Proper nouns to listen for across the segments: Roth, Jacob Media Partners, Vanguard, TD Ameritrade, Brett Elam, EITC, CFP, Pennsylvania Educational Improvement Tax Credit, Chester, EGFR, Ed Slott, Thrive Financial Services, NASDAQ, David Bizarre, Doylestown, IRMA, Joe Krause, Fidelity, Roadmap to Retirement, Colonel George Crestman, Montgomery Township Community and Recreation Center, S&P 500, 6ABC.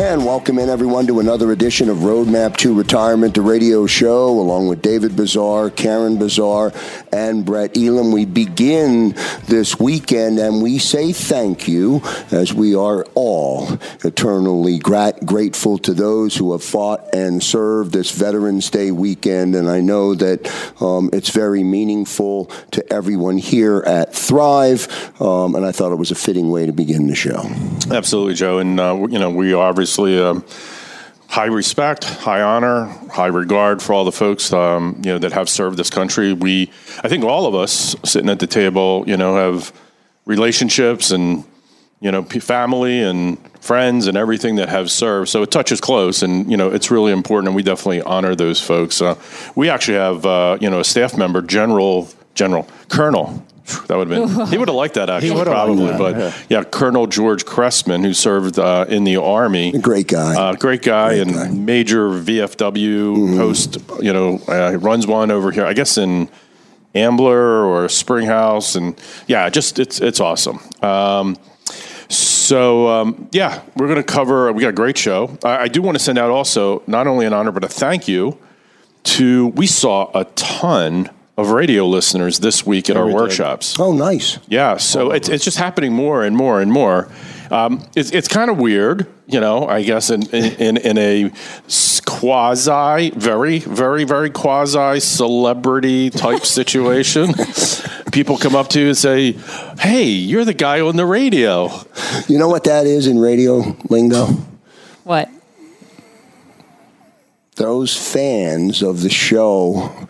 And welcome in, everyone, to another edition of Roadmap to Retirement, the radio show, along with David Bazar, Karen Bazar, and Brett Elam. We begin this weekend, and we say thank you, as we are all eternally grateful to those who have fought and served this Veterans Day weekend. And I know that it's very meaningful to everyone here at Thrive, and I thought it was a fitting way to begin the show. Absolutely, Joe. And, we obviously high respect, high honor, high regard for all the folks that have served this country. I think all of us sitting at the table, have relationships and family and friends and everything that have served. So it touches close, and it's really important. And we definitely honor those folks. We actually have a staff member, Colonel. That would have been. He would have liked that, actually, probably. But yeah, Colonel George Crestman, who served in the Army, great guy. Major VFW host. He runs one over here, I guess, in Ambler or Springhouse, and it's awesome. We're going to cover. We got a great show. I do want to send out also not only an honor but a thank you to. We saw a ton of radio listeners this week at our workshops. Oh, nice. Yeah, so it's just happening more and more and more. It's kind of weird, I guess in a quasi, very, very, very quasi celebrity type situation. People come up to you and say, hey, you're the guy on the radio. You know what that is in radio lingo? What? Those fans of the show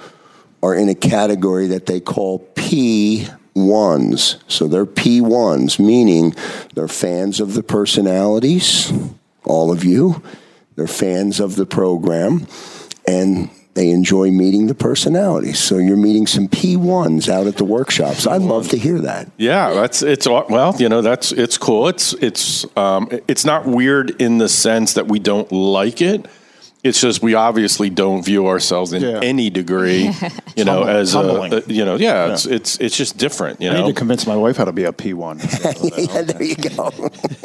are in a category that they call P1s. So they're P1s, meaning they're fans of the personalities, all of you. They're fans of the program, and they enjoy meeting the personalities. So you're meeting some P1s out at the workshops. I'd love to hear that. Yeah, it's cool. It's not weird in the sense that we don't like it. It's just we obviously don't view ourselves in any degree, as a. It's just different. I need to convince my wife how to be a P1. So there you go.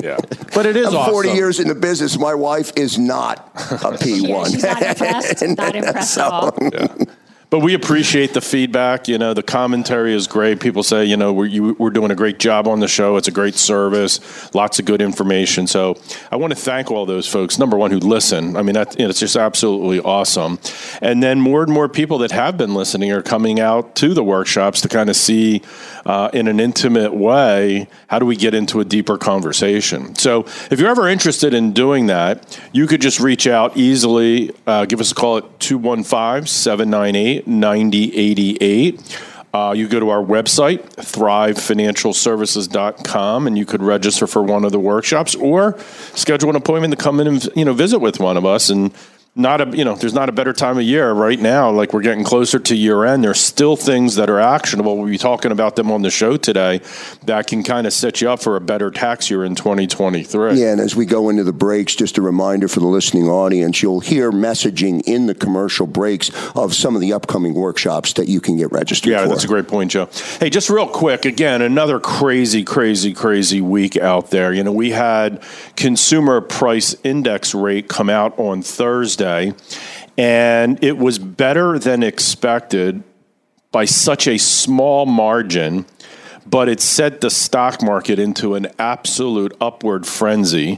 Yeah, but it is. I'm 40 years in the business. My wife is not a P1. She's not impressed. Not impressed at all. Yeah. But we appreciate the feedback. The commentary is great. People say, we're doing a great job on the show. It's a great service. Lots of good information. So I want to thank all those folks, number one, who listen. I mean, it's just absolutely awesome. And then more and more people that have been listening are coming out to the workshops to kind of see in an intimate way, how do we get into a deeper conversation? So if you're ever interested in doing that, you could just reach out easily. Give us a call at 215-798-9088. You go to our website, thrivefinancialservices.com, and you could register for one of the workshops or schedule an appointment to come in and visit with one of us. And there's not a better time of year right now. Like, we're getting closer to year end. There's still things that are actionable. We'll be talking about them on the show today that can kind of set you up for a better tax year in 2023. Yeah, and as we go into the breaks, just a reminder for the listening audience, you'll hear messaging in the commercial breaks of some of the upcoming workshops that you can get registered for. Yeah, that's a great point, Joe. Hey, just real quick, again, another crazy, crazy, crazy week out there. We had consumer price index rate come out on Thursday. And it was better than expected by such a small margin, but it set the stock market into an absolute upward frenzy.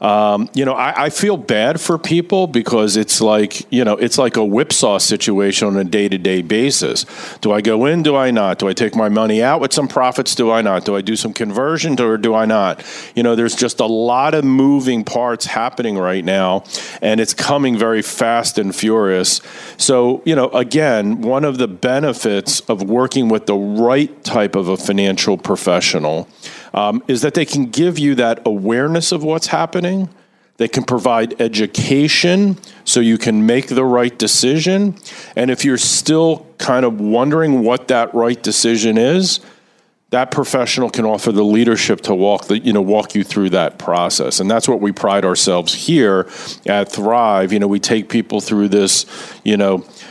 I feel bad for people because it's like a whipsaw situation on a day-to-day basis. Do I go in? Do I not? Do I take my money out with some profits? Do I not? Do I do some conversion or do I not? There's just a lot of moving parts happening right now, and it's coming very fast and furious. So, again, one of the benefits of working with the right type of a financial professional is that they can give you that awareness of what's happening. They can provide education so you can make the right decision. And if you're still kind of wondering what that right decision is, that professional can offer the leadership to walk you through that process. And that's what we pride ourselves here at Thrive. We take people through this,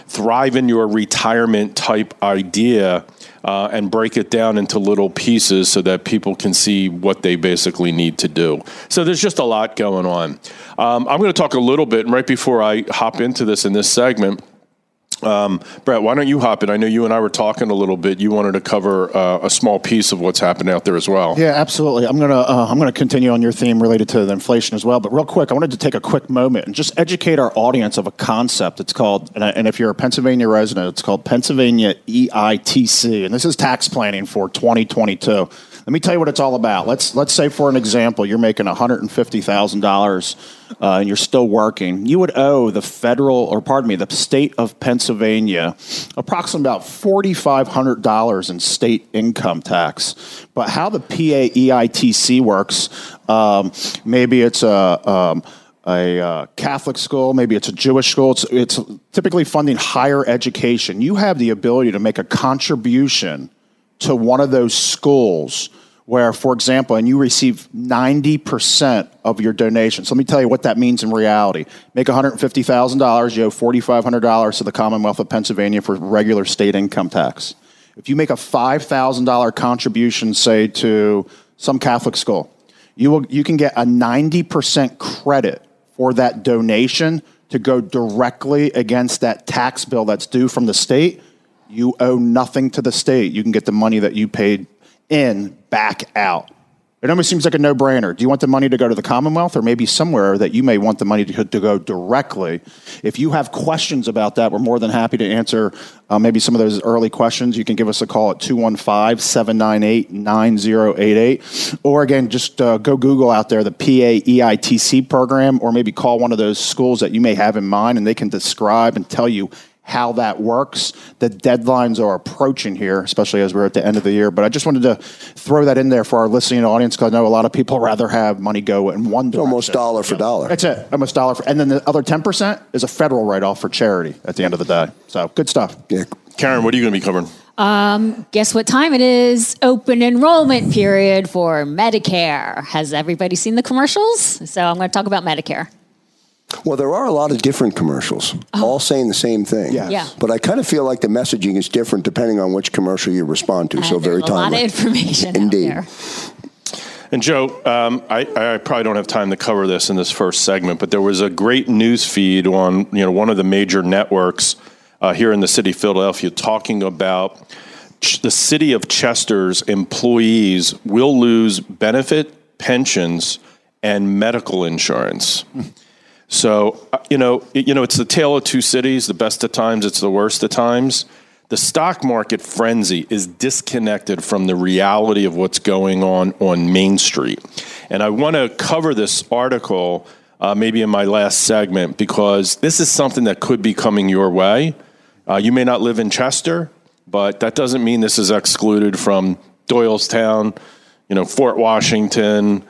Thrive in your retirement type idea and break it down into little pieces so that people can see what they basically need to do. So there's just a lot going on. I'm going to talk a little bit, and right before I hop into this in this segment, Brett, why don't you hop in? I know you and I were talking a little bit. You wanted to cover a small piece of what's happened out there as well. Yeah, absolutely. I'm gonna continue on your theme related to the inflation as well. But real quick, I wanted to take a quick moment and just educate our audience of a concept. It's called, and if you're a Pennsylvania resident, it's called Pennsylvania EITC, and this is tax planning for 2022. Let me tell you what it's all about. Let's say, for an example, you're making $150,000. And you're still working, you would owe the state of Pennsylvania approximately about $4,500 in state income tax. But how the PAEITC works, maybe it's a Catholic school, maybe it's a Jewish school, it's typically funding higher education. You have the ability to make a contribution to one of those schools where, for example, and you receive 90% of your donations. Let me tell you what that means in reality. Make $150,000, you owe $4,500 to the Commonwealth of Pennsylvania for regular state income tax. If you make a $5,000 contribution, say, to some Catholic school, you can get a 90% credit for that donation to go directly against that tax bill that's due from the state. You owe nothing to the state. You can get the money that you paid in back out. It almost seems like a no-brainer. Do you want the money to go to the Commonwealth, or maybe somewhere that you may want the money to go directly? If you have questions about that, we're more than happy to answer maybe some of those early questions. You can give us a call at 215-798-9088. Or again, just go Google out there the PAEITC program, or maybe call one of those schools that you may have in mind, and they can describe and tell you how that works. The deadlines are approaching here, especially as we're at the end of the year. But I just wanted to throw that in there for our listening audience, because I know a lot of people rather have money go in one direction. Almost dollar for dollar. That's it. Almost dollar for. And then the other 10% is a federal write-off for charity at the end of the day. So good stuff. Yeah. Karen, what are you going to be covering? Guess what time it is? Open enrollment period for Medicare. Has everybody seen the commercials? So I'm going to talk about Medicare. Well, there are a lot of different commercials, all saying the same thing. Yes. Yeah. But I kind of feel like the messaging is different depending on which commercial you respond to. So very timely. A lot of information indeed. Out there. And Joe, I probably don't have time to cover this in this first segment, but there was a great news feed on one of the major networks here in the city of Philadelphia talking about the city of Chester's employees will lose benefit, pensions, and medical insurance. So, it's the tale of two cities, the best of times, it's the worst of times. The stock market frenzy is disconnected from the reality of what's going on Main Street. And I want to cover this article maybe in my last segment, because this is something that could be coming your way. You may not live in Chester, but that doesn't mean this is excluded from Doylestown, Fort Washington,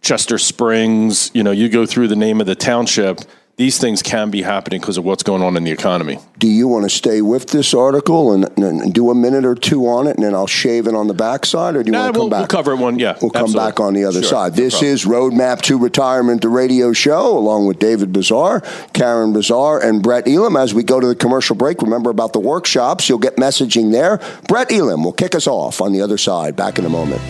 Chester Springs. You go through the name of the township. These things can be happening because of what's going on in the economy. Do you want to stay with this article and do a minute or two on it, and then I'll shave it on the backside, or do you want to come back? We'll cover one, yeah. We'll absolutely. Come back on the other side. This is Roadmap to Retirement, the radio show, along with David Bizarre, Karen Bazar, and Brett Elam. As we go to the commercial break, remember about the workshops. You'll get messaging there. Brett Elam will kick us off on the other side. Back in a moment.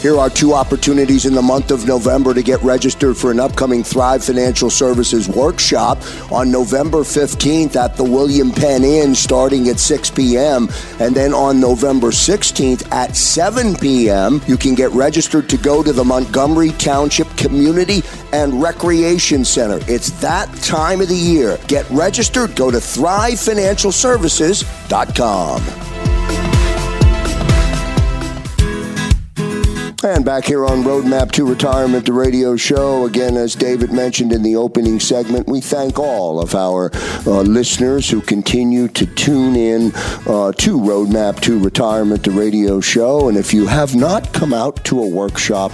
Here are two opportunities in the month of November to get registered for an upcoming Thrive Financial Services workshop on November 15th at the William Penn Inn starting at 6 p.m. And then on November 16th at 7 p.m., you can get registered to go to the Montgomery Township Community and Recreation Center. It's that time of the year. Get registered. Go to thrivefinancialservices.com. And back here on Roadmap to Retirement, the radio show. Again, as David mentioned in the opening segment, we thank all of our listeners who continue to tune in to Roadmap to Retirement, the radio show. And if you have not come out to a workshop,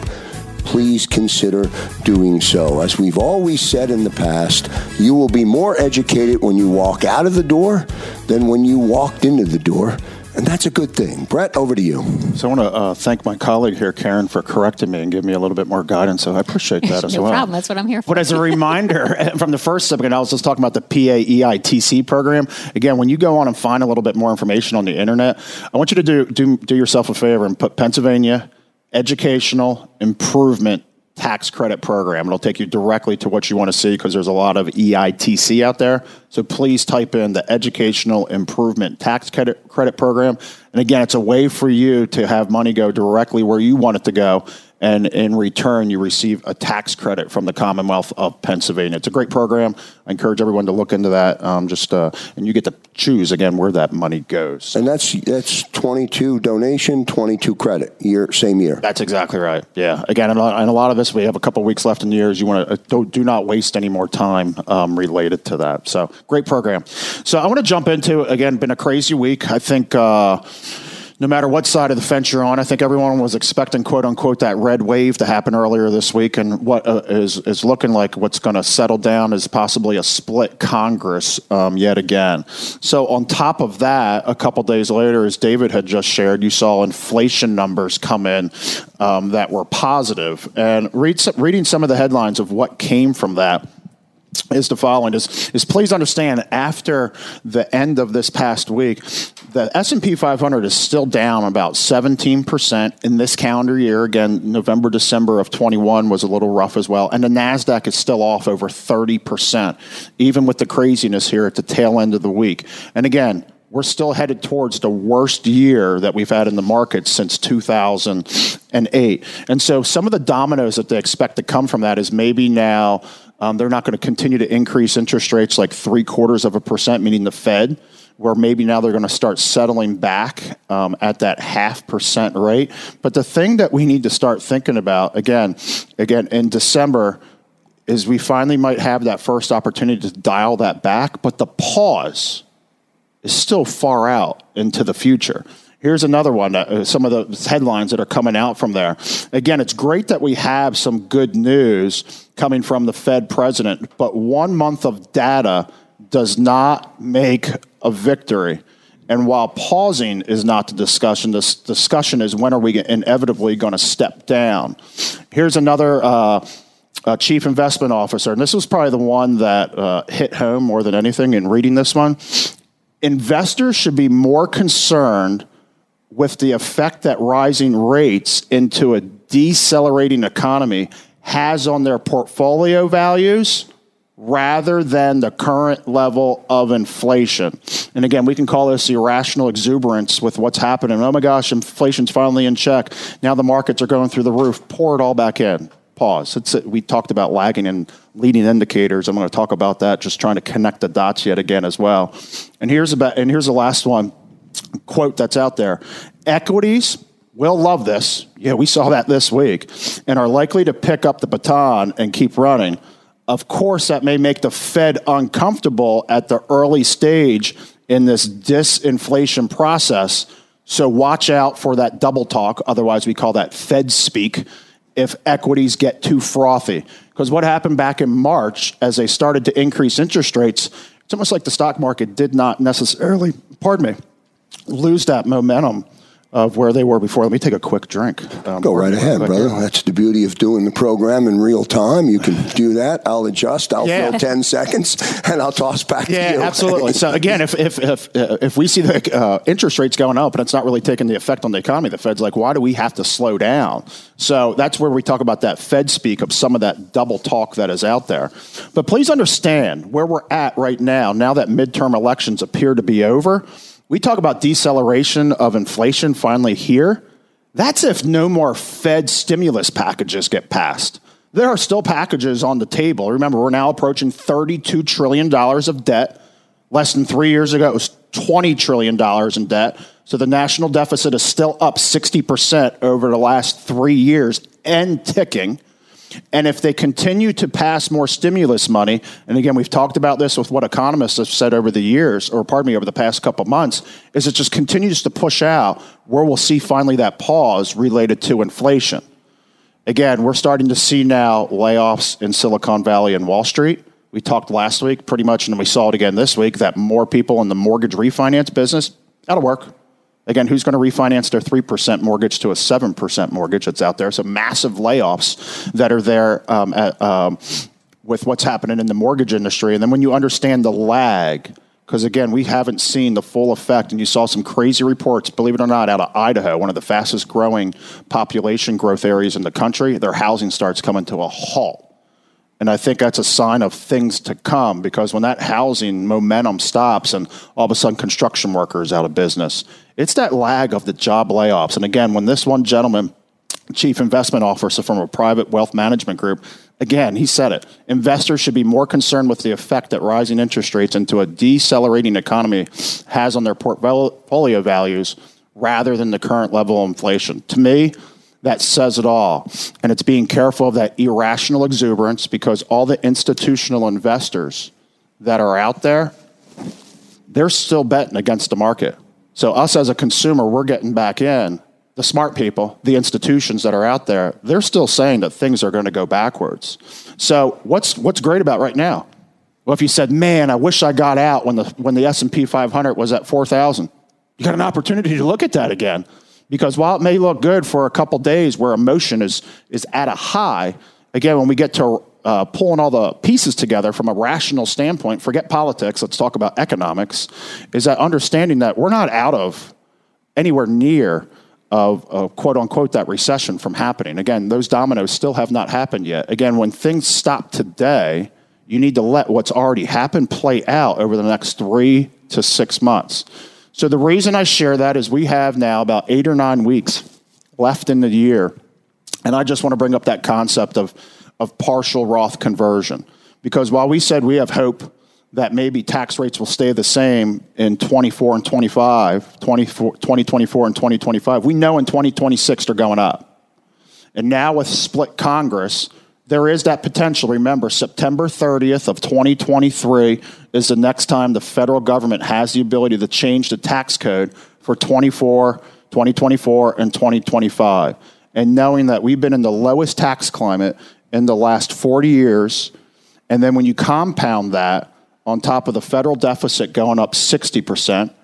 please consider doing so. As we've always said in the past, you will be more educated when you walk out of the door than when you walked into the door. And that's a good thing. Brett, over to you. So I want to thank my colleague here, Karen, for correcting me and giving me a little bit more guidance. So I appreciate that as well. No problem. That's what I'm here for. But as a reminder, from the first segment, I was just talking about the PAEITC program. Again, when you go on and find a little bit more information on the internet, I want you to do yourself a favor and put Pennsylvania Educational Improvement Tax Credit Program. It'll take you directly to what you want to see because there's a lot of EITC out there. So please type in the Educational Improvement Tax Credit Program. And again, it's a way for you to have money go directly where you want it to go. And in return, you receive a tax credit from the Commonwealth of Pennsylvania. It's a great program. I encourage everyone to look into that. And you get to choose, again, where that money goes. And that's 22 donation, 22 credit, same year. That's exactly right. Yeah. Again, and a lot of us, we have a couple of weeks left in the year. You want to do not waste any more time related to that. So great program. So I want to jump into, again, been a crazy week. I think... No matter what side of the fence you're on, I think everyone was expecting, quote unquote, that red wave to happen earlier this week. And what is looking like what's going to settle down is possibly a split Congress yet again. So on top of that, a couple days later, as David had just shared, you saw inflation numbers come in that were positive. And reading some of the headlines of what came from that is the following. Is please understand, after the end of this past week, the S&P 500 is still down about 17% in this calendar year. Again, November, December of 21 was a little rough as well. And the NASDAQ is still off over 30%, even with the craziness here at the tail end of the week. And again, we're still headed towards the worst year that we've had in the market since 2008. And so some of the dominoes that they expect to come from that is maybe now they're not going to continue to increase interest rates like 0.75%, meaning the Fed, where maybe now they're going to start settling back at that 0.5% rate. But the thing that we need to start thinking about, again in December, is we finally might have that first opportunity to dial that back, but the pause is still far out into the future. Here's another one, some of the headlines that are coming out from there. Again, it's great that we have some good news coming from the Fed president, but 1 month of data does not make a victory. And while pausing is not the discussion, this discussion is when are we inevitably going to step down. Here's another chief investment officer, and this was probably the one that hit home more than anything in reading this one. Investors should be more concerned with the effect that rising rates into a decelerating economy has on their portfolio values rather than the current level of inflation. And again, we can call this the irrational exuberance with what's happening. Oh my gosh, inflation's finally in check. Now the markets are going through the roof. Pour it all back in. Pause. We talked about lagging and leading indicators. I'm going to talk about that, just trying to connect the dots yet again as well. And here's the last one. Quote that's out there. Equities will love this. Yeah, we saw that this week, and are likely to pick up the baton and keep running. Of course, that may make the Fed uncomfortable at the early stage in this disinflation process. So watch out for that double talk. Otherwise, we call that Fed speak if equities get too frothy. Because what happened back in March as they started to increase interest rates, it's almost like the stock market did not necessarily, lose that momentum of where they were before. Let me take a quick drink. Go right ahead, brother. Here. That's the beauty of doing the program in real time. You can do that. I'll adjust. I'll fill 10 seconds, and I'll toss back to you. Yeah, absolutely. So again, if we see the interest rates going up and it's not really taking the effect on the economy, the Fed's like, why do we have to slow down? So that's where we talk about that Fed speak of some of that double talk that is out there. But please understand where we're at right now, now that midterm elections appear to be over. We talk about deceleration of inflation finally here. That's if no more Fed stimulus packages get passed. There are still packages on the table. Remember, we're now approaching $32 trillion of debt. Less than 3 years ago, it was $20 trillion in debt. So the national deficit is still up 60% over the last 3 years and ticking. And if they continue to pass more stimulus money, and again, we've talked about this with what economists have said over the years, or pardon me, over the past couple months, is it just continues to push out where we'll see finally that pause related to inflation. Again, we're starting to see now layoffs in Silicon Valley and Wall Street. We talked last week pretty much, and we saw it again this week, that more people in the mortgage refinance business, out of work. Again, who's going to refinance their 3% mortgage to a 7% mortgage that's out there? So massive layoffs that are there with what's happening in the mortgage industry. And then when you understand the lag, because again, we haven't seen the full effect, and you saw some crazy reports, believe it or not, out of Idaho, one of the fastest growing population growth areas in the country, their housing starts coming to a halt. And I think that's a sign of things to come, because when that housing momentum stops and all of a sudden construction workers out of business, it's that lag of the job layoffs. And again, when this one gentleman, chief investment officer from a private wealth management group, again, he said it. Investors should be more concerned with the effect that rising interest rates into a decelerating economy has on their portfolio values rather than the current level of inflation. To me, that says it all. And it's being careful of that irrational exuberance, because all the institutional investors that are out there, they're still betting against the market. So us as a consumer, we're getting back in. The smart people, the institutions that are out there, they're still saying that things are going to go backwards. So what's great about right now? Well, if you said, man, I wish I got out when the S&P 500 was at 4,000, you got an opportunity to look at that again. Because while it may look good for a couple days where emotion is at a high, again, when we get to pulling all the pieces together from a rational standpoint, forget politics, let's talk about economics, is that understanding that we're not out of anywhere near of quote unquote that recession from happening. Again, those dominoes still have not happened yet. Again, when things stop today, you need to let what's already happened play out over the next 3 to 6 months. So the reason I share that is we have now about 8 or 9 weeks left in the year. And I just want to bring up that concept of partial Roth conversion. Because while we said we have hope that maybe tax rates will stay the same in 2024 and 2025, we know in 2026 they're going up. And now with split Congress, there is that potential. Remember, September 30th of 2023 is the next time the federal government has the ability to change the tax code for 2024, and 2025. And knowing that we've been in the lowest tax climate in the last 40 years, and then when you compound that on top of the federal deficit going up 60%,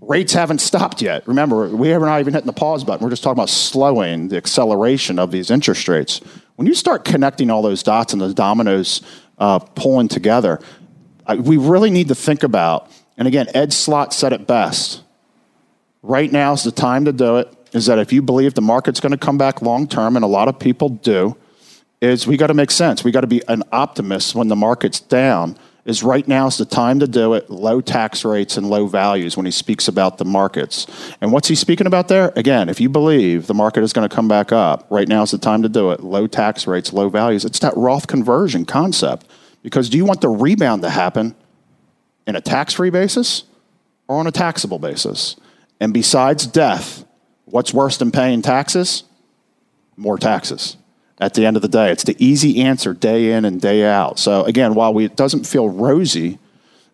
rates haven't stopped yet. Remember, we are not even hitting the pause button. We're just talking about slowing the acceleration of these interest rates. When you start connecting all those dots and the dominoes pulling together, we really need to think about, and again, Ed Slott said it best, right now is the time to do it, is that if you believe the market's going to come back long term, and a lot of people do, is we got to make sense. We got to be an optimist when the market's down, is right now is the time to do it, low tax rates and low values when he speaks about the markets. And what's he speaking about there? Again, if you believe the market is going to come back up, right now is the time to do it, low tax rates, low values. It's that Roth conversion concept. Because do you want the rebound to happen in a tax-free basis or on a taxable basis? And besides death, what's worse than paying taxes? More taxes. At the end of the day, it's the easy answer day in and day out. So again, while it doesn't feel rosy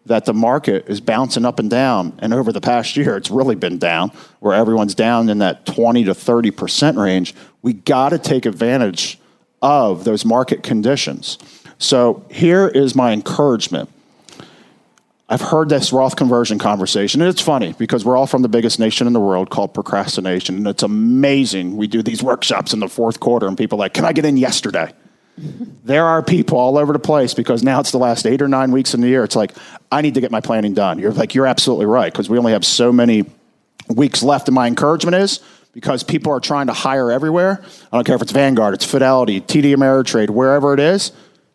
that the market is bouncing up and down, and over the past year, it's really been down, where everyone's down in that 20 to 30% range, we got to take advantage of those market conditions. So here is my encouragement. I've heard this Roth conversion conversation, and it's funny because we're all from the biggest nation in the world called procrastination, and it's amazing. We do these workshops in the fourth quarter, and people are like, can I get in yesterday? There are people all over the place because now it's the last 8 or 9 weeks in the year. It's like, I need to get my planning done. You're like, you're absolutely right, because we only have so many weeks left, and my encouragement is, because people are trying to hire everywhere, I don't care if it's Vanguard, it's Fidelity, TD Ameritrade, wherever it is,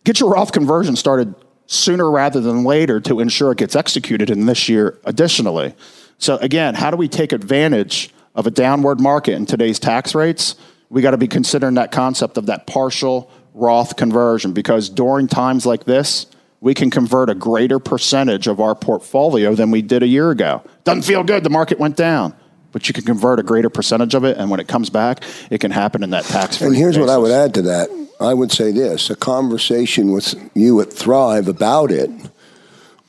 get your Roth conversion started sooner rather than later to ensure it gets executed in this year additionally. So again, how do we take advantage of a downward market in today's tax rates? We got to be considering that concept of that partial Roth conversion, because during times like this, we can convert a greater percentage of our portfolio than we did a year ago. Doesn't feel good, the market went down, but you can convert a greater percentage of it, and when it comes back, it can happen in that tax-free And here's basis. What I would add to that. I would say this, a conversation with you at Thrive about it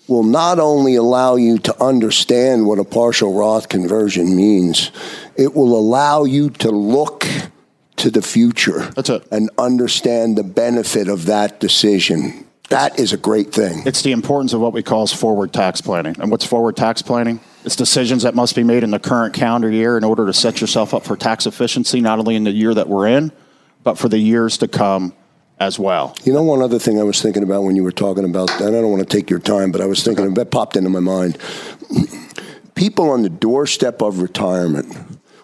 will not only allow you to understand what a partial Roth conversion means, it will allow you to look to the future and understand the benefit of that decision. That is a great thing. It's the importance of what we call forward tax planning. And what's forward tax planning? It's decisions that must be made in the current calendar year in order to set yourself up for tax efficiency, not only in the year that we're in, but for the years to come as well. You know, one other thing I was thinking about when you were talking about, and I don't want to take your time, but I was thinking, that popped into my mind. People on the doorstep of retirement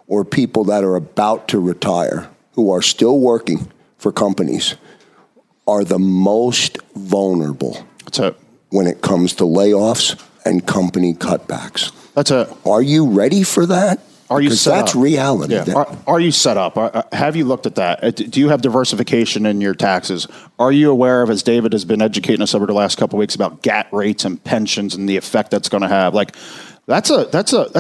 or people that are about to retire who are still working for companies are the most vulnerable when it comes to layoffs and company cutbacks. Are you ready for that? Are you set up? That's reality. Yeah. Are you set up? Have you looked at that? Do you have diversification in your taxes? Are you aware of, as David has been educating us over the last couple of weeks, about GAT rates and pensions and the effect that's going to have? Like, that's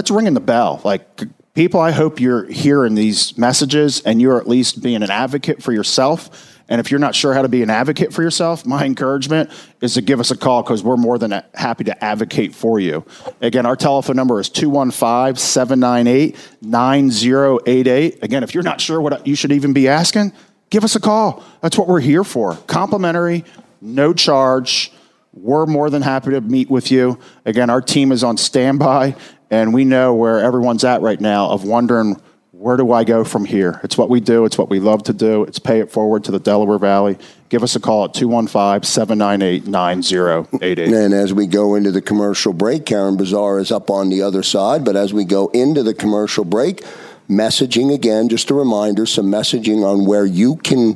ringing the bell. Like, people, I hope you're hearing these messages and you're at least being an advocate for yourself. And if you're not sure how to be an advocate for yourself, my encouragement is to give us a call, because we're more than happy to advocate for you. Again, our telephone number is 215-798-9088. Again, if you're not sure what you should even be asking, give us a call. That's what we're here for. Complimentary, no charge. We're more than happy to meet with you. Again, our team is on standby, and we know where everyone's at right now of wondering, where do I go from here? It's what we do. It's what we love to do. It's pay it forward to the Delaware Valley. Give us a call at 215-798-9088. And as we go into the commercial break, Karen Bazar is up on the other side. But as we go into the commercial break, messaging again, just a reminder, some messaging on where you can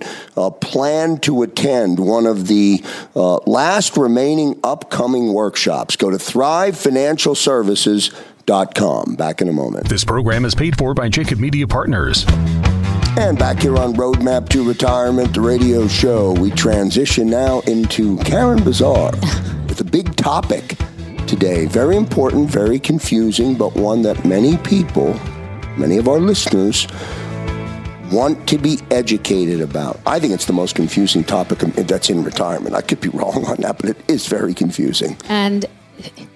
plan to attend one of the last remaining upcoming workshops. Go to thrivefinancialservices.com. Back in a moment. This program is paid for by Jacob Media Partners. And back here on Roadmap to Retirement, the radio show, we transition now into Karen Bazar with a big topic today. Very important, very confusing, but one that many people, many of our listeners, want to be educated about. I think it's the most confusing topic that's in retirement. I could be wrong on that, but it is very confusing. And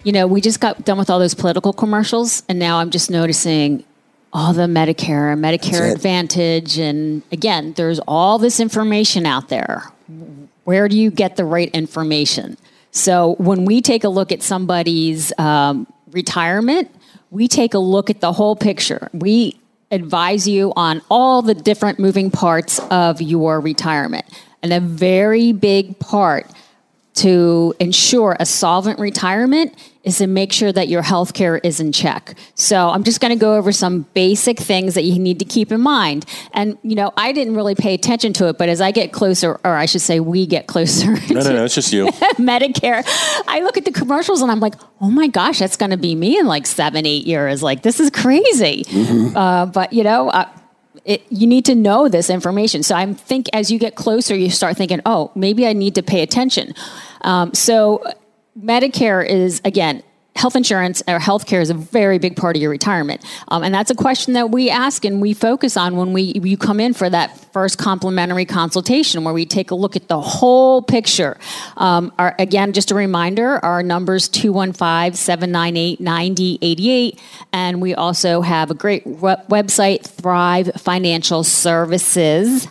you know, we just got done with all those political commercials, and now I'm just noticing all the Medicare and Medicare Advantage. And again, there's all this information out there. Where do you get the right information? So when we take a look at somebody's retirement, we take a look at the whole picture. We advise you on all the different moving parts of your retirement. And a very big part to ensure a solvent retirement is to make sure that your health care is in check. So I'm just going to go over some basic things that you need to keep in mind. And, you know, I didn't really pay attention to it, but as I get closer, or I should say we get closer. No, it's just you. Medicare. I look at the commercials and I'm like, oh my gosh, that's going to be me in like 7-8 years. Like, this is crazy. Mm-hmm. But, you know, you need to know this information. So I think as you get closer, you start thinking, oh, maybe I need to pay attention. So Medicare is, again, health insurance or health care is a very big part of your retirement. And that's a question that we ask and we focus on when you come in for that first complimentary consultation, where we take a look at the whole picture. Again, just a reminder, our number's 215-798-9088. And we also have a great website, Thrive Financial Services.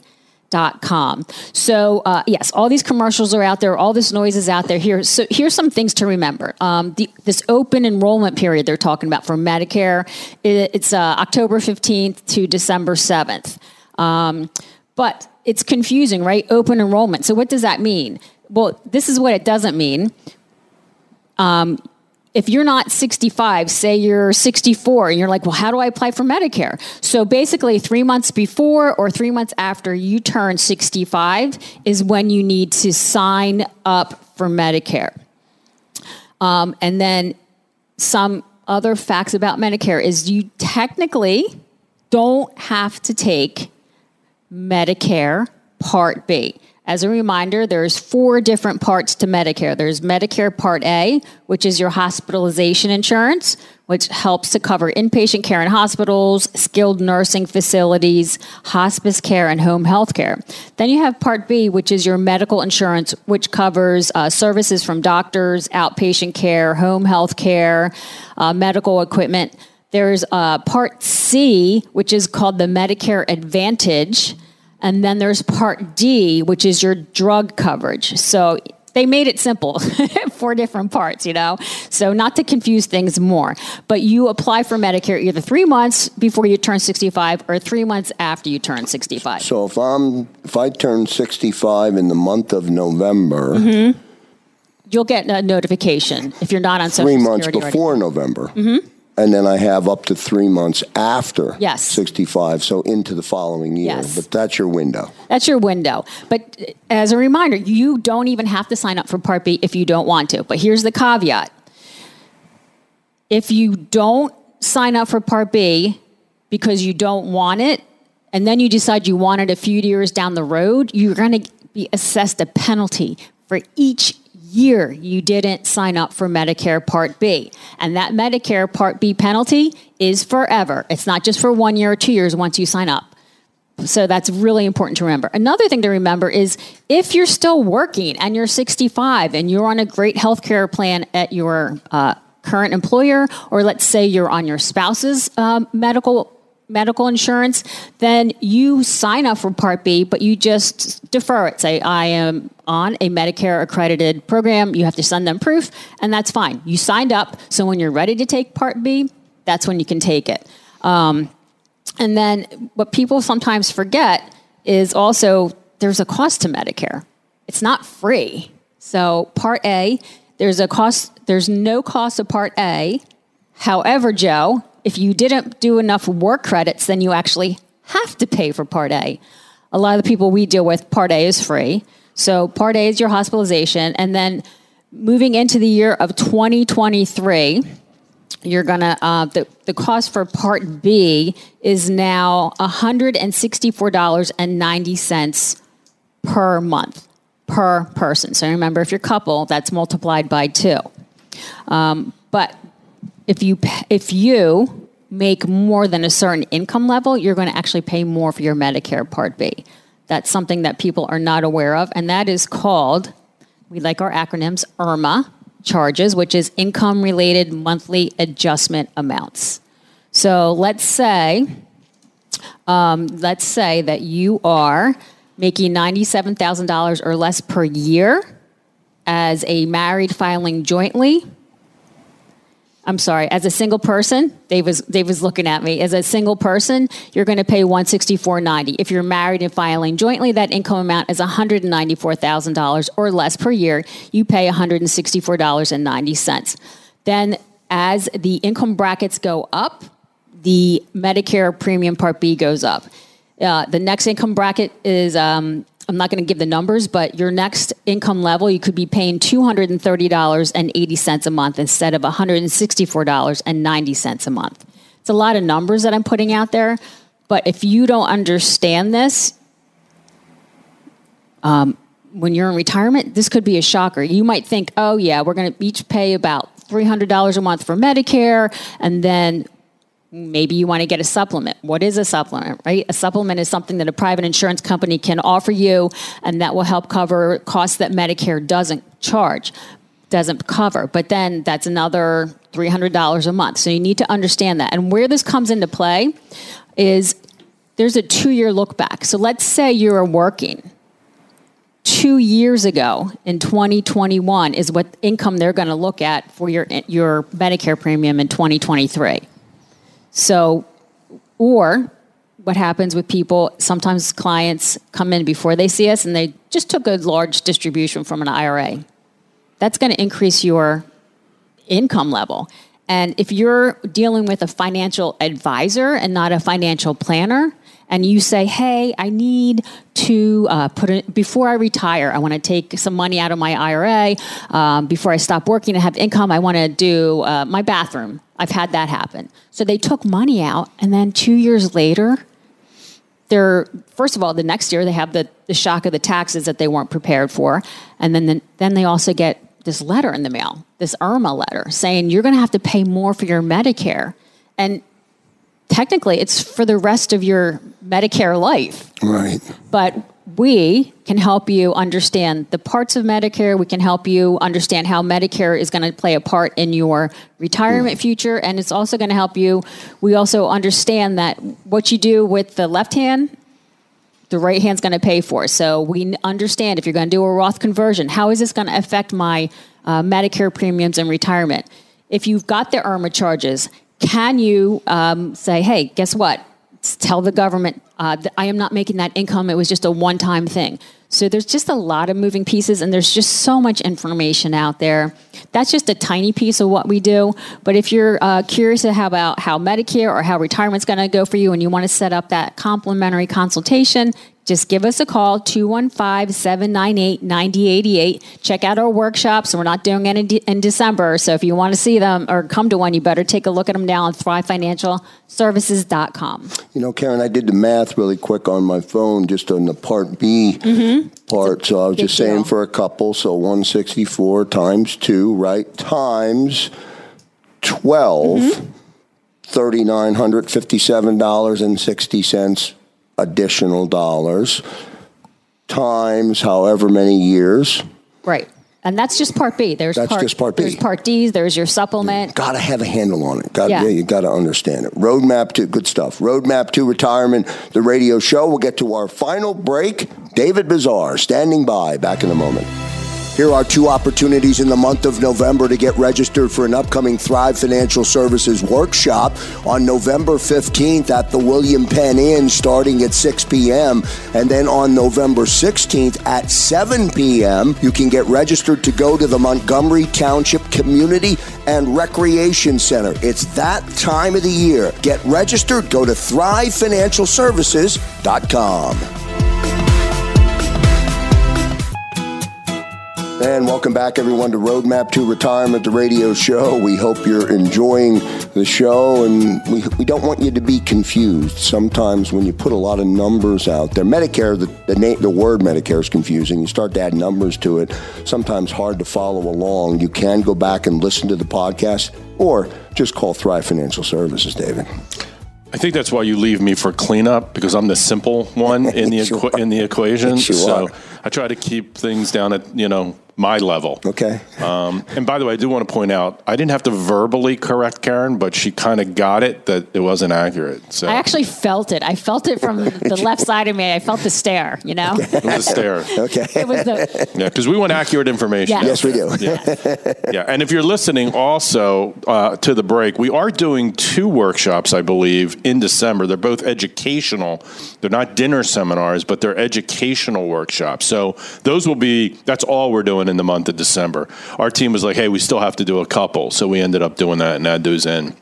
So, yes, all these commercials are out there. All this noise is out there. Here's some things to remember. This open enrollment period they're talking about for Medicare, it's October 15th to December 7th. But it's confusing, right? Open enrollment. So what does that mean? Well, this is what it doesn't mean. If you're not 65, say you're 64, and you're like, well, how do I apply for Medicare? So basically 3 months before or 3 months after you turn 65 is when you need to sign up for Medicare. And then some other facts about Medicare is you technically don't have to take Medicare Part B. As a reminder, there's 4 different parts to Medicare. There's Medicare Part A, which is your hospitalization insurance, which helps to cover inpatient care in hospitals, skilled nursing facilities, hospice care, and home health care. Then you have Part B, which is your medical insurance, which covers services from doctors, outpatient care, home health care, medical equipment. There's Part C, which is called the Medicare Advantage. And then there's Part D, which is your drug coverage. So they made it simple, 4 different parts, you know? So not to confuse things more, but you apply for Medicare either 3 months before you turn 65 or 3 months after you turn 65. So if I turn 65 in the month of November. Mm-hmm. You'll get a notification if you're not on Social Security. 3 months before November. Mm-hmm. And then I have up to 3 months after 65, so into the following year. Yes. But that's your window. That's your window. But as a reminder, you don't even have to sign up for Part B if you don't want to. But here's the caveat. If you don't sign up for Part B because you don't want it, and then you decide you want it a few years down the road, you're going to be assessed a penalty for each year you didn't sign up for Medicare Part B. And that Medicare Part B penalty is forever. It's not just for 1 year or 2 years once you sign up. So that's really important to remember. Another thing to remember is if you're still working and you're 65 and you're on a great health care plan at your current employer, or let's say you're on your spouse's medical insurance, then you sign up for Part B, but you just defer it. Say, I am on a Medicare accredited program. You have to send them proof, and that's fine. You signed up, so when you're ready to take Part B, that's when you can take it. And then what people sometimes forget is also there's a cost to Medicare. It's not free. So Part A, there's a cost. There's no cost to Part A. However, Joe, if you didn't do enough work credits, then you actually have to pay for Part A. A lot of the people we deal with, Part A is free. So Part A is your hospitalization. And then moving into the year of 2023, you're going to, the cost for Part B is now $164.90 per month, per person. So remember, if you're a couple, that's multiplied by 2. But if you make more than a certain income level, you're going to actually pay more for your Medicare Part B. That's something that people are not aware of, and that is called, we like our acronyms, IRMA charges, which is income-related monthly adjustment amounts. So let's say that you are making $97,000 or less per year as a married filing jointly. I'm sorry, as a single person, Dave was looking at me. As a single person, you're going to pay $164.90. If you're married and filing jointly, that income amount is $194,000 or less per year. You pay $164.90. Then as the income brackets go up, the Medicare Premium Part B goes up. The next income bracket is, I'm not going to give the numbers, but your next income level, you could be paying $230.80 a month instead of $164.90 a month. It's a lot of numbers that I'm putting out there, but if you don't understand this, when you're in retirement, this could be a shocker. You might think, oh yeah, we're going to each pay about $300 a month for Medicare, and then maybe you want to get a supplement. What is a supplement, right? A supplement is something that a private insurance company can offer you, and that will help cover costs that Medicare doesn't cover. But then that's another $300 a month. So you need to understand that. And where this comes into play is there's a 2-year look back. So let's say you were working 2 years ago in 2021 is what income they're going to look at for your Medicare premium in 2023. So, or what happens with people, sometimes clients come in before they see us and they just took a large distribution from an IRA. That's going to increase your income level. And if you're dealing with a financial advisor and not a financial planner, and you say, hey, I need to before I retire, I want to take some money out of my IRA. Before I stop working and have income, I want to do my bathroom. I've had that happen. So they took money out, and then 2 years later, they're, first of all, the next year they have the shock of the taxes that they weren't prepared for. And then they also get this letter in the mail, this IRMA letter, saying you're going to have to pay more for your Medicare. And technically, it's for the rest of your Medicare life. Right. But we can help you understand the parts of Medicare. We can help you understand how Medicare is going to play a part in your retirement future. And it's also going to help you. We also understand that what you do with the left hand, the right hand's going to pay for. So we understand if you're going to do a Roth conversion, how is this going to affect my Medicare premiums and retirement? If you've got the IRMA charges, can you say, hey, guess what? Tell the government that I am not making that income. It was just a one-time thing. So there's just a lot of moving pieces, and there's just so much information out there. That's just a tiny piece of what we do. But if you're curious about how Medicare or how retirement's going to go for you and you want to set up that complimentary consultation, just give us a call, 215-798-9088. Check out our workshops. We're not doing any in December, so if you want to see them or come to one, you better take a look at them now on thrivefinancialservices.com. You know, Karen, I did the math really quick on my phone just on the Part B part. So I was just saying for a couple, so 164 times 2, right, times 12, $3,957.60. Additional dollars times however many years. Right. And that's just Part B. That's just part B. There's Part D. There's your supplement. You got to have a handle on it. Yeah, you got to understand it. Roadmap to good stuff. Roadmap to Retirement, the radio show. We'll get to our final break. David Bizarre standing by. Back in a moment. Here are two opportunities in the month of November to get registered for an upcoming Thrive Financial Services workshop on November 15th at the William Penn Inn starting at 6 p.m. And then on November 16th at 7 p.m., you can get registered to go to the Montgomery Township Community and Recreation Center. It's that time of the year. Get registered. Go to thrivefinancialservices.com. And welcome back, everyone, to Roadmap to Retirement, the radio show. We hope you're enjoying the show, and we don't want you to be confused. Sometimes when you put a lot of numbers out there, Medicare, the word Medicare is confusing. You start to add numbers to it, sometimes hard to follow along. You can go back and listen to the podcast or just call Thrive Financial Services, David. I think that's why you leave me for cleanup, because I'm the simple one in the equation. So I try to keep things down at, my level. Okay. And by the way, I do want to point out, I didn't have to verbally correct Karen, but she kind of got it that it wasn't accurate. So I actually felt it. I felt it from the left side of me. I felt the stare, It was a stare. Okay. It was because we want accurate information. Yeah. Yes, we do. Yeah. And if you're listening also to the break, we are doing two workshops, I believe, in December. They're both educational. They're not dinner seminars, but they're educational workshops. So those will be, that's all we're doing in the month of December. Our team was like, hey, we still have to do a couple. So we ended up doing that, and that dude's in.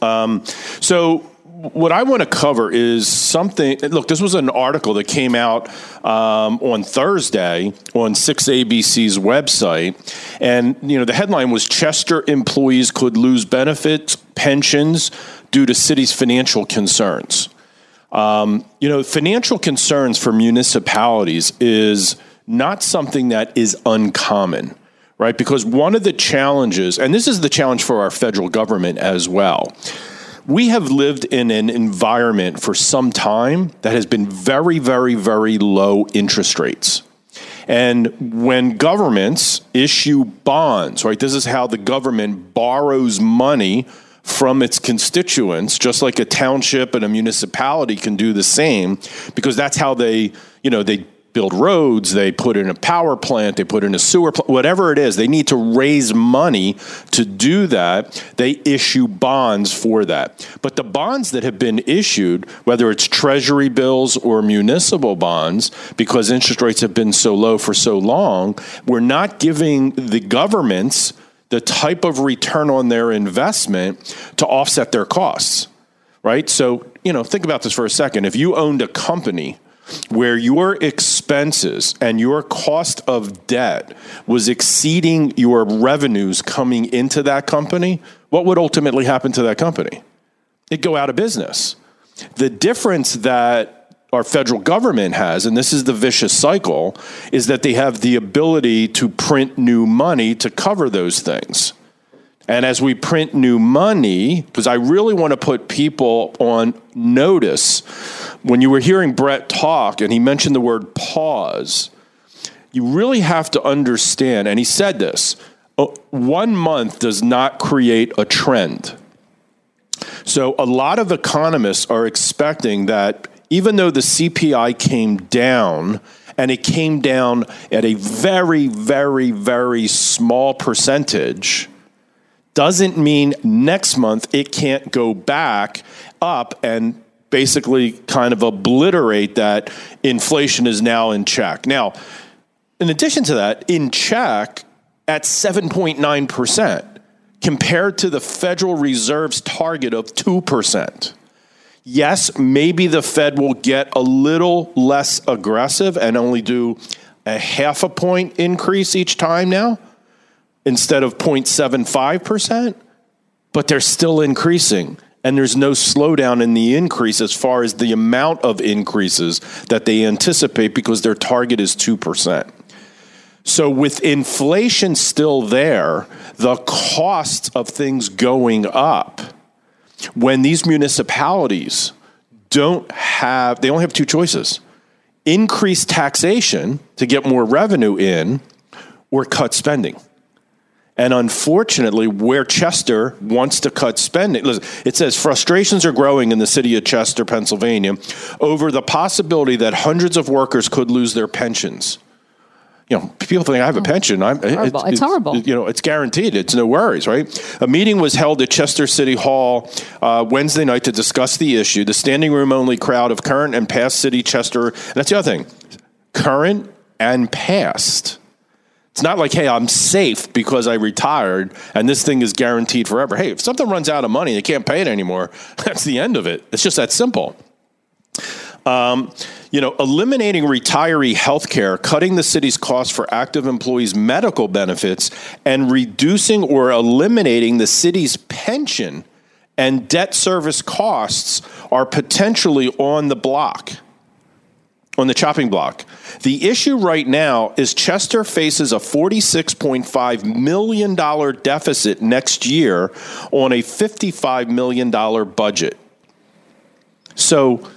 So what I want to cover is something. Look, this was an article that came out on Thursday on 6ABC's website. And, the headline was Chester employees could lose benefits, pensions due to city's financial concerns. Financial concerns for municipalities is not something that is uncommon, right? Because one of the challenges, and this is the challenge for our federal government as well, we have lived in an environment for some time that has been very, very, very low interest rates. And when governments issue bonds, right, this is how the government borrows money from its constituents, just like a township and a municipality can do the same, because that's how they, they build roads, they put in a power plant, they put in a sewer plant, whatever it is, they need to raise money to do that. They issue bonds for that. But the bonds that have been issued, whether it's treasury bills or municipal bonds, because interest rates have been so low for so long, we're not giving the governments the type of return on their investment to offset their costs, right? So, think about this for a second. If you owned a company where your expenses and your cost of debt was exceeding your revenues coming into that company, what would ultimately happen to that company? It'd go out of business. The difference that our federal government has, and this is the vicious cycle, is that they have the ability to print new money to cover those things. And as we print new money, because I really want to put people on notice, when you were hearing Brett talk and he mentioned the word pause, you really have to understand, and he said this, 1 month does not create a trend. So a lot of economists are expecting that even though the CPI came down, and it came down at a very, very, very small percentage, doesn't mean next month it can't go back up and basically kind of obliterate that inflation is now in check. Now, in addition to that, in check at 7.9% compared to the Federal Reserve's target of 2%. Yes, maybe the Fed will get a little less aggressive and only do a 0.5 point increase each time now instead of 0.75%, but they're still increasing, and there's no slowdown in the increase as far as the amount of increases that they anticipate because their target is 2%. So with inflation still there, the cost of things going up, when these municipalities they only have two choices: increase taxation to get more revenue in, or cut spending. And unfortunately, where Chester wants to cut spending, listen, it says frustrations are growing in the city of Chester, Pennsylvania, over the possibility that hundreds of workers could lose their pensions. You know, people think I have a pension. It's horrible. You know, it's guaranteed. It's no worries, right? A meeting was held at Chester City Hall Wednesday night to discuss the issue. The standing room only crowd of current and past city Chester. And that's the other thing. Current and past. It's not like, hey, I'm safe because I retired and this thing is guaranteed forever. Hey, if something runs out of money, they can't pay it anymore. That's the end of it. It's just that simple. You know, eliminating retiree health care, cutting the city's costs for active employees' medical benefits, and reducing or eliminating the city's pension and debt service costs are potentially on the chopping block. The issue right now is Chester faces a $46.5 million deficit next year on a $55 million budget. So,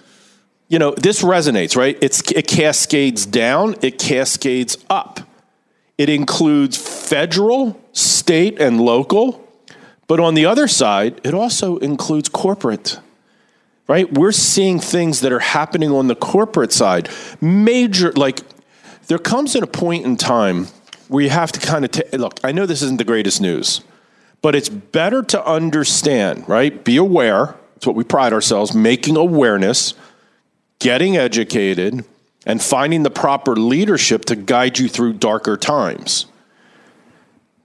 you know, this resonates, right? It cascades down, it cascades up. It includes federal, state, and local. But on the other side, it also includes corporate, right? We're seeing things that are happening on the corporate side. Major, like, there comes in a point in time where you have to kind of look, I know this isn't the greatest news, but it's better to understand, right? Be aware. It's what we pride ourselves, making awareness, getting educated, and finding the proper leadership to guide you through darker times.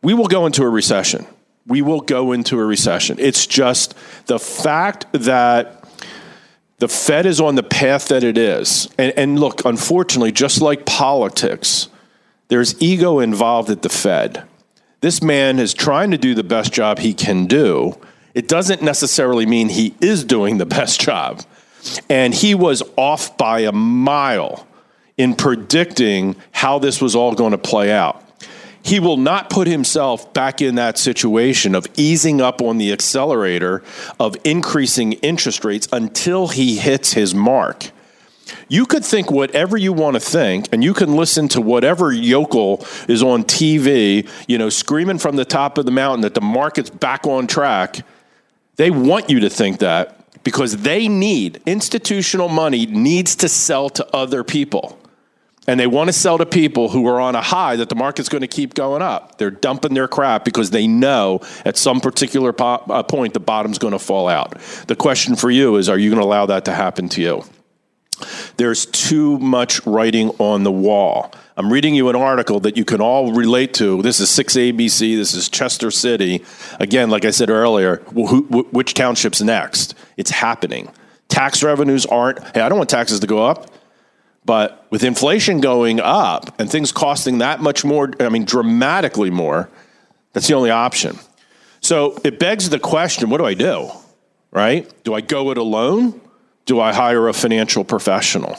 We will go into a recession. It's just the fact that the Fed is on the path that it is. And look, unfortunately, just like politics, there's ego involved at the Fed. This man is trying to do the best job he can do. It doesn't necessarily mean he is doing the best job. And he was off by a mile in predicting how this was all going to play out. He will not put himself back in that situation of easing up on the accelerator of increasing interest rates until he hits his mark. You could think whatever you want to think, and you can listen to whatever yokel is on TV, you know, screaming from the top of the mountain that the market's back on track. They want you to think that, because they need, institutional money needs to sell to other people. And they want to sell to people who are on a high that the market's going to keep going up. They're dumping their crap because they know at some particular point the bottom's going to fall out. The question for you is, are you going to allow that to happen to you? There's too much writing on the wall. I'm reading you an article that you can all relate to. This is 6ABC. This is Chester City. Again, like I said earlier, which township's next? It's happening. Tax revenues aren't, hey, I don't want taxes to go up. But with inflation going up and things costing that much more, I mean, dramatically more, that's the only option. So it begs the question, what do I do, right? Do I go it alone? Do I hire a financial professional?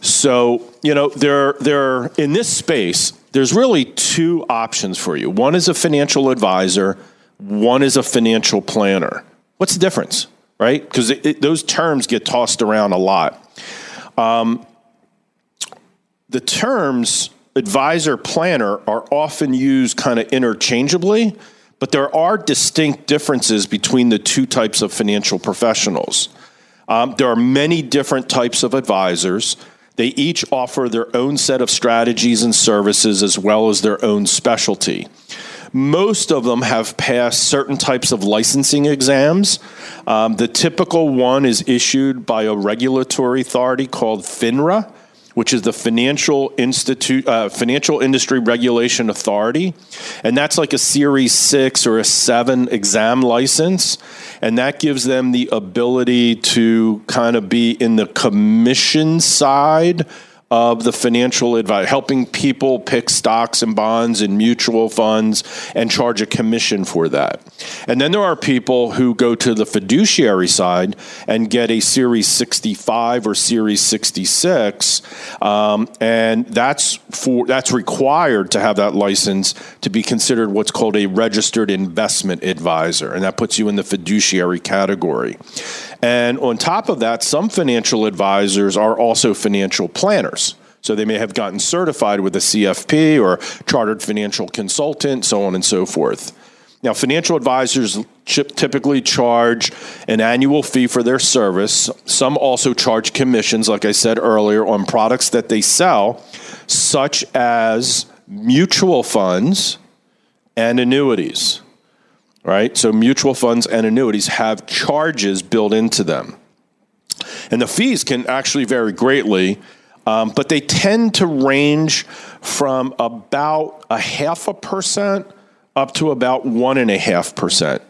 So, you know, there in this space, there's really two options for you. One is a financial advisor, one is a financial planner. What's the difference, right? Because those terms get tossed around a lot. The terms advisor, planner are often used kind of interchangeably, but there are distinct differences between the two types of financial professionals. There are many different types of advisors. They each offer their own set of strategies and services as well as their own specialty. Most of them have passed certain types of licensing exams. The typical one is issued by a regulatory authority called FINRA, which is the Financial Industry Regulation Authority. And that's like a Series 6 or a 7 exam license. And that gives them the ability to kind of be in the commission side of the financial advice, helping people pick stocks and bonds and mutual funds and charge a commission for that. And then there are people who go to the fiduciary side and get a Series 65 or Series 66, and that's required to have that license to be considered what's called a registered investment advisor, and that puts you in the fiduciary category. And on top of that, some financial advisors are also financial planners. So they may have gotten certified with a CFP or chartered financial consultant, so on and so forth. Now, financial advisors typically charge an annual fee for their service. Some also charge commissions, like I said earlier, on products that they sell, such as mutual funds and annuities. Right? So mutual funds and annuities have charges built into them. And the fees can actually vary greatly, but they tend to range from about 0.5% up to about 1.5%,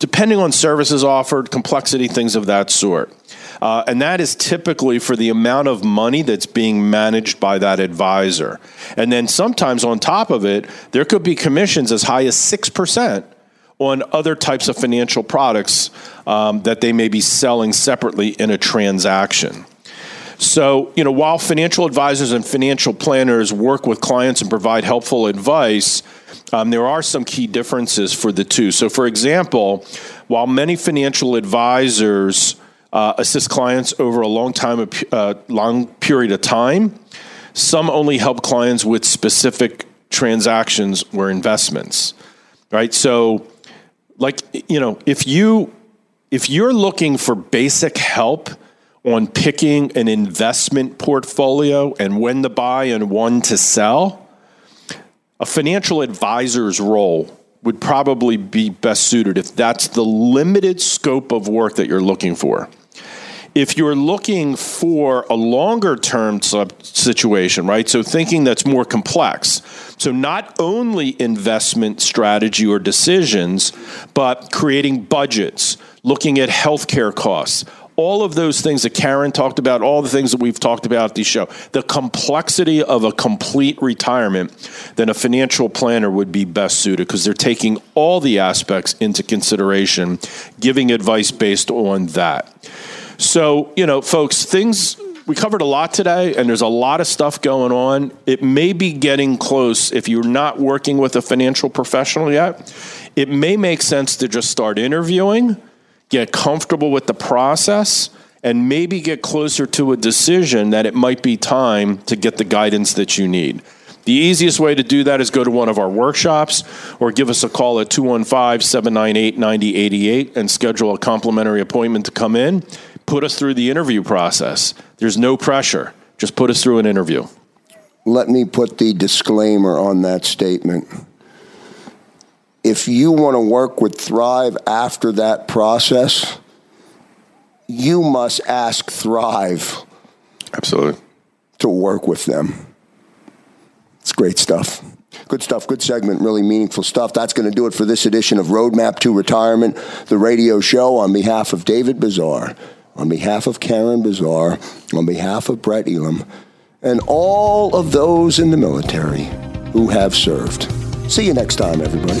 depending on services offered, complexity, things of that sort. And that is typically for the amount of money that's being managed by that advisor. And then sometimes on top of it, there could be commissions as high as 6%. On other types of financial products that they may be selling separately in a transaction. So, you know, while financial advisors and financial planners work with clients and provide helpful advice, there are some key differences for the two. So, for example, while many financial advisors assist clients over a long period of time, some only help clients with specific transactions or investments, right? So, like, you know, if you're looking for basic help on picking an investment portfolio and when to buy and when to sell, a financial advisor's role would probably be best suited if that's the limited scope of work that you're looking for. If you're looking for a longer term situation, right? So thinking that's more complex. So not only investment strategy or decisions, but creating budgets, looking at healthcare costs, all of those things that Karen talked about, all the things that we've talked about at the show, the complexity of a complete retirement, then a financial planner would be best suited because they're taking all the aspects into consideration, giving advice based on that. So, you know, folks, we covered a lot today, and there's a lot of stuff going on. It may be getting close. If you're not working with a financial professional yet, it may make sense to just start interviewing, get comfortable with the process, and maybe get closer to a decision that it might be time to get the guidance that you need. The easiest way to do that is go to one of our workshops or give us a call at 215-798-9088 and schedule a complimentary appointment to come in. Put us through the interview process. There's no pressure. Just put us through an interview. Let me put the disclaimer on that statement. If you want to work with Thrive after that process, you must ask Thrive. Absolutely. To work with them. It's great stuff. Good stuff. Good segment. Really meaningful stuff. That's going to do it for this edition of Roadmap to Retirement, the radio show. On behalf of David Bizarre, on behalf of Karen Bazar, on behalf of Brett Elam, and all of those in the military who have served. See you next time, everybody.